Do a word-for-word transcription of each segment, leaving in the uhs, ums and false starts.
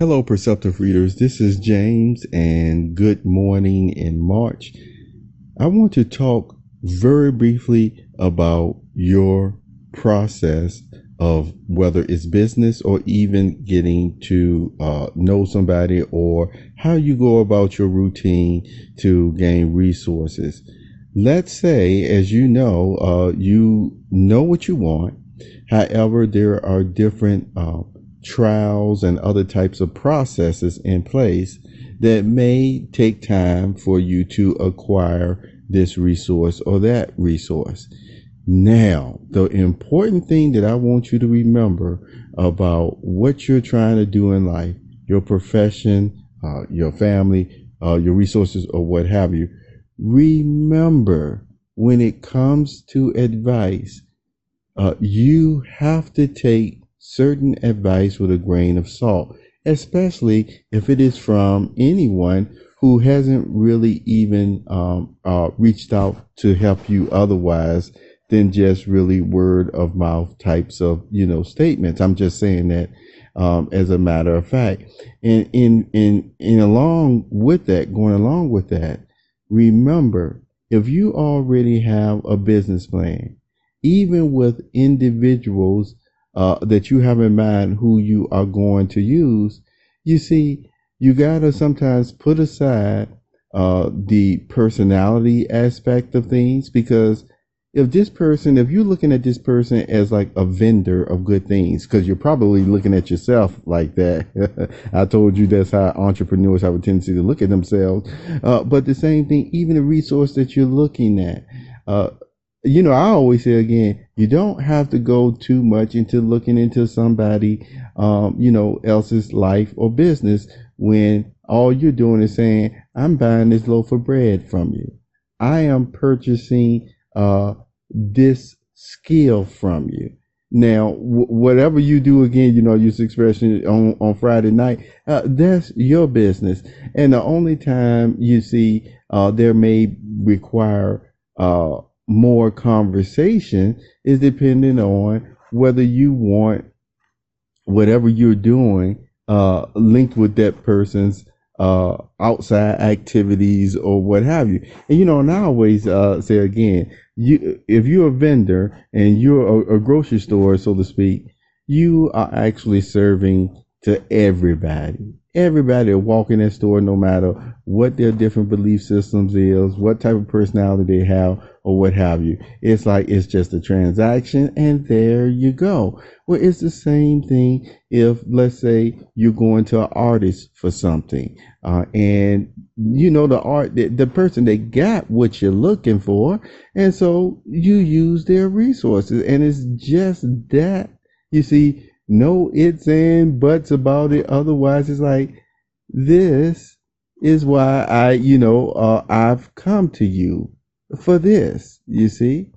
Hello, Perceptive Readers. This is James, and good morning in March. I want to talk very briefly about your process of whether it's business or even getting to uh, know somebody, or how you go about your routine to gain resources. Let's say, as you know, uh, you know what you want. However, there are different uh, trials and other types of processes in place that may take time for you to acquire this resource or that resource. Now, the important thing that I want you to remember about what you're trying to do in life, your profession, uh, your family, uh, your resources, or what have you, remember when it comes to advice, uh, you have to take certain advice with a grain of salt, especially if it is from anyone who hasn't really even um, uh, reached out to help you otherwise than just really word of mouth types of, you know, statements. I'm just saying that um, as a matter of fact. And in in in along with that, going along with that, remember, if you already have a business plan, even with individuals Uh, that you have in mind who you are going to use, you see, you got to sometimes put aside uh, the personality aspect of things, because if this person, if you're looking at this person as like a vendor of good things, because you're probably looking at yourself like that. I told you that's how entrepreneurs have a tendency to look at themselves. Uh, but the same thing, even the resource that you're looking at, uh, you know, I always say again, you don't have to go too much into looking into somebody, um, you know, else's life or business when all you're doing is saying, I'm buying this loaf of bread from you. I am purchasing uh, this skill from you. Now, w- whatever you do, again, you know, use expression on, on Friday night, uh, that's your business. And the only time you see uh, there may require uh more conversation is depending on whether you want whatever you're doing uh, linked with that person's uh, outside activities or what have you. And, you know, and I always uh, say again, you if you're a vendor and you're a, a grocery store, so to speak, you are actually serving to everybody. Everybody will walk in that store, no matter what their different belief systems is, what type of personality they have, or what have you. It's like, it's just a transaction, and there you go. Well, it's the same thing if, let's say, you're going to an artist for something, uh, and you know the art, the, the person, they got what you're looking for, and so you use their resources, and it's just that, you see. No ifs and buts about it. Otherwise, it's like, this is why I, you know, uh, I've come to you for this, you see.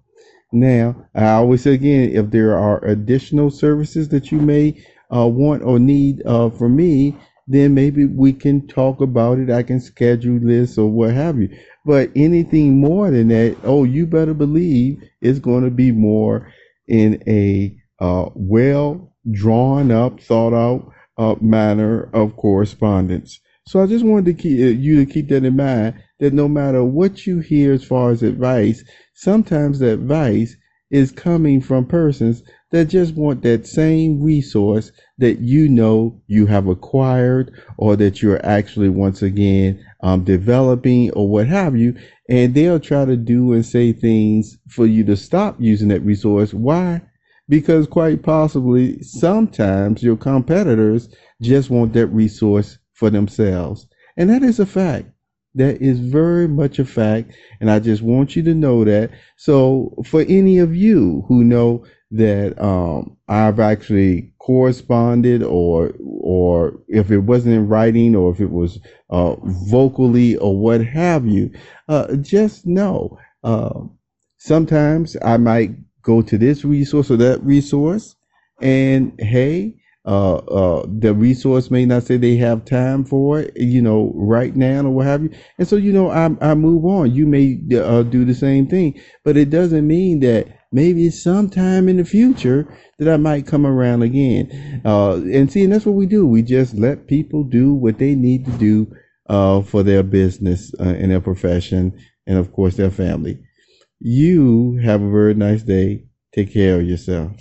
Now, I always say again, if there are additional services that you may uh, want or need uh, from me, then maybe we can talk about it. I can schedule this or what have you. But anything more than that, oh, you better believe it's going to be more in a uh, well drawn up, thought out uh, manner of correspondence. So I just wanted to keep uh, you to keep that in mind, that no matter what you hear as far as advice, sometimes the advice is coming from persons that just want that same resource that you know you have acquired, or that you're actually once again um, developing or what have you, and they'll try to do and say things for you to stop using that resource. Why? Because quite possibly sometimes your competitors just want that resource for themselves. And that is a fact. That is very much a fact. And I just want you to know that. So for any of you who know that um, I've actually corresponded, or or if it wasn't in writing, or if it was uh, vocally or what have you, uh, just know uh, sometimes I might go to this resource or that resource, and hey, uh, uh, the resource may not say they have time for it, you know, right now or what have you. And so, you know, I, I move on. You may uh, do the same thing, but it doesn't mean that maybe sometime in the future that I might come around again. Uh, and see, and that's what we do. We just let people do what they need to do uh, for their business uh, and their profession and, of course, their family. You have a very nice day. Take care of yourself.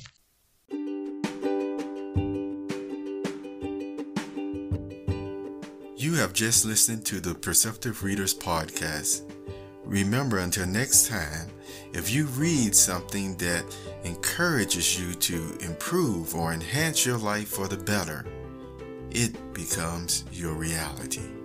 You have just listened to the Perceptive Readers podcast. Remember, until next time, if you read something that encourages you to improve or enhance your life for the better, it becomes your reality.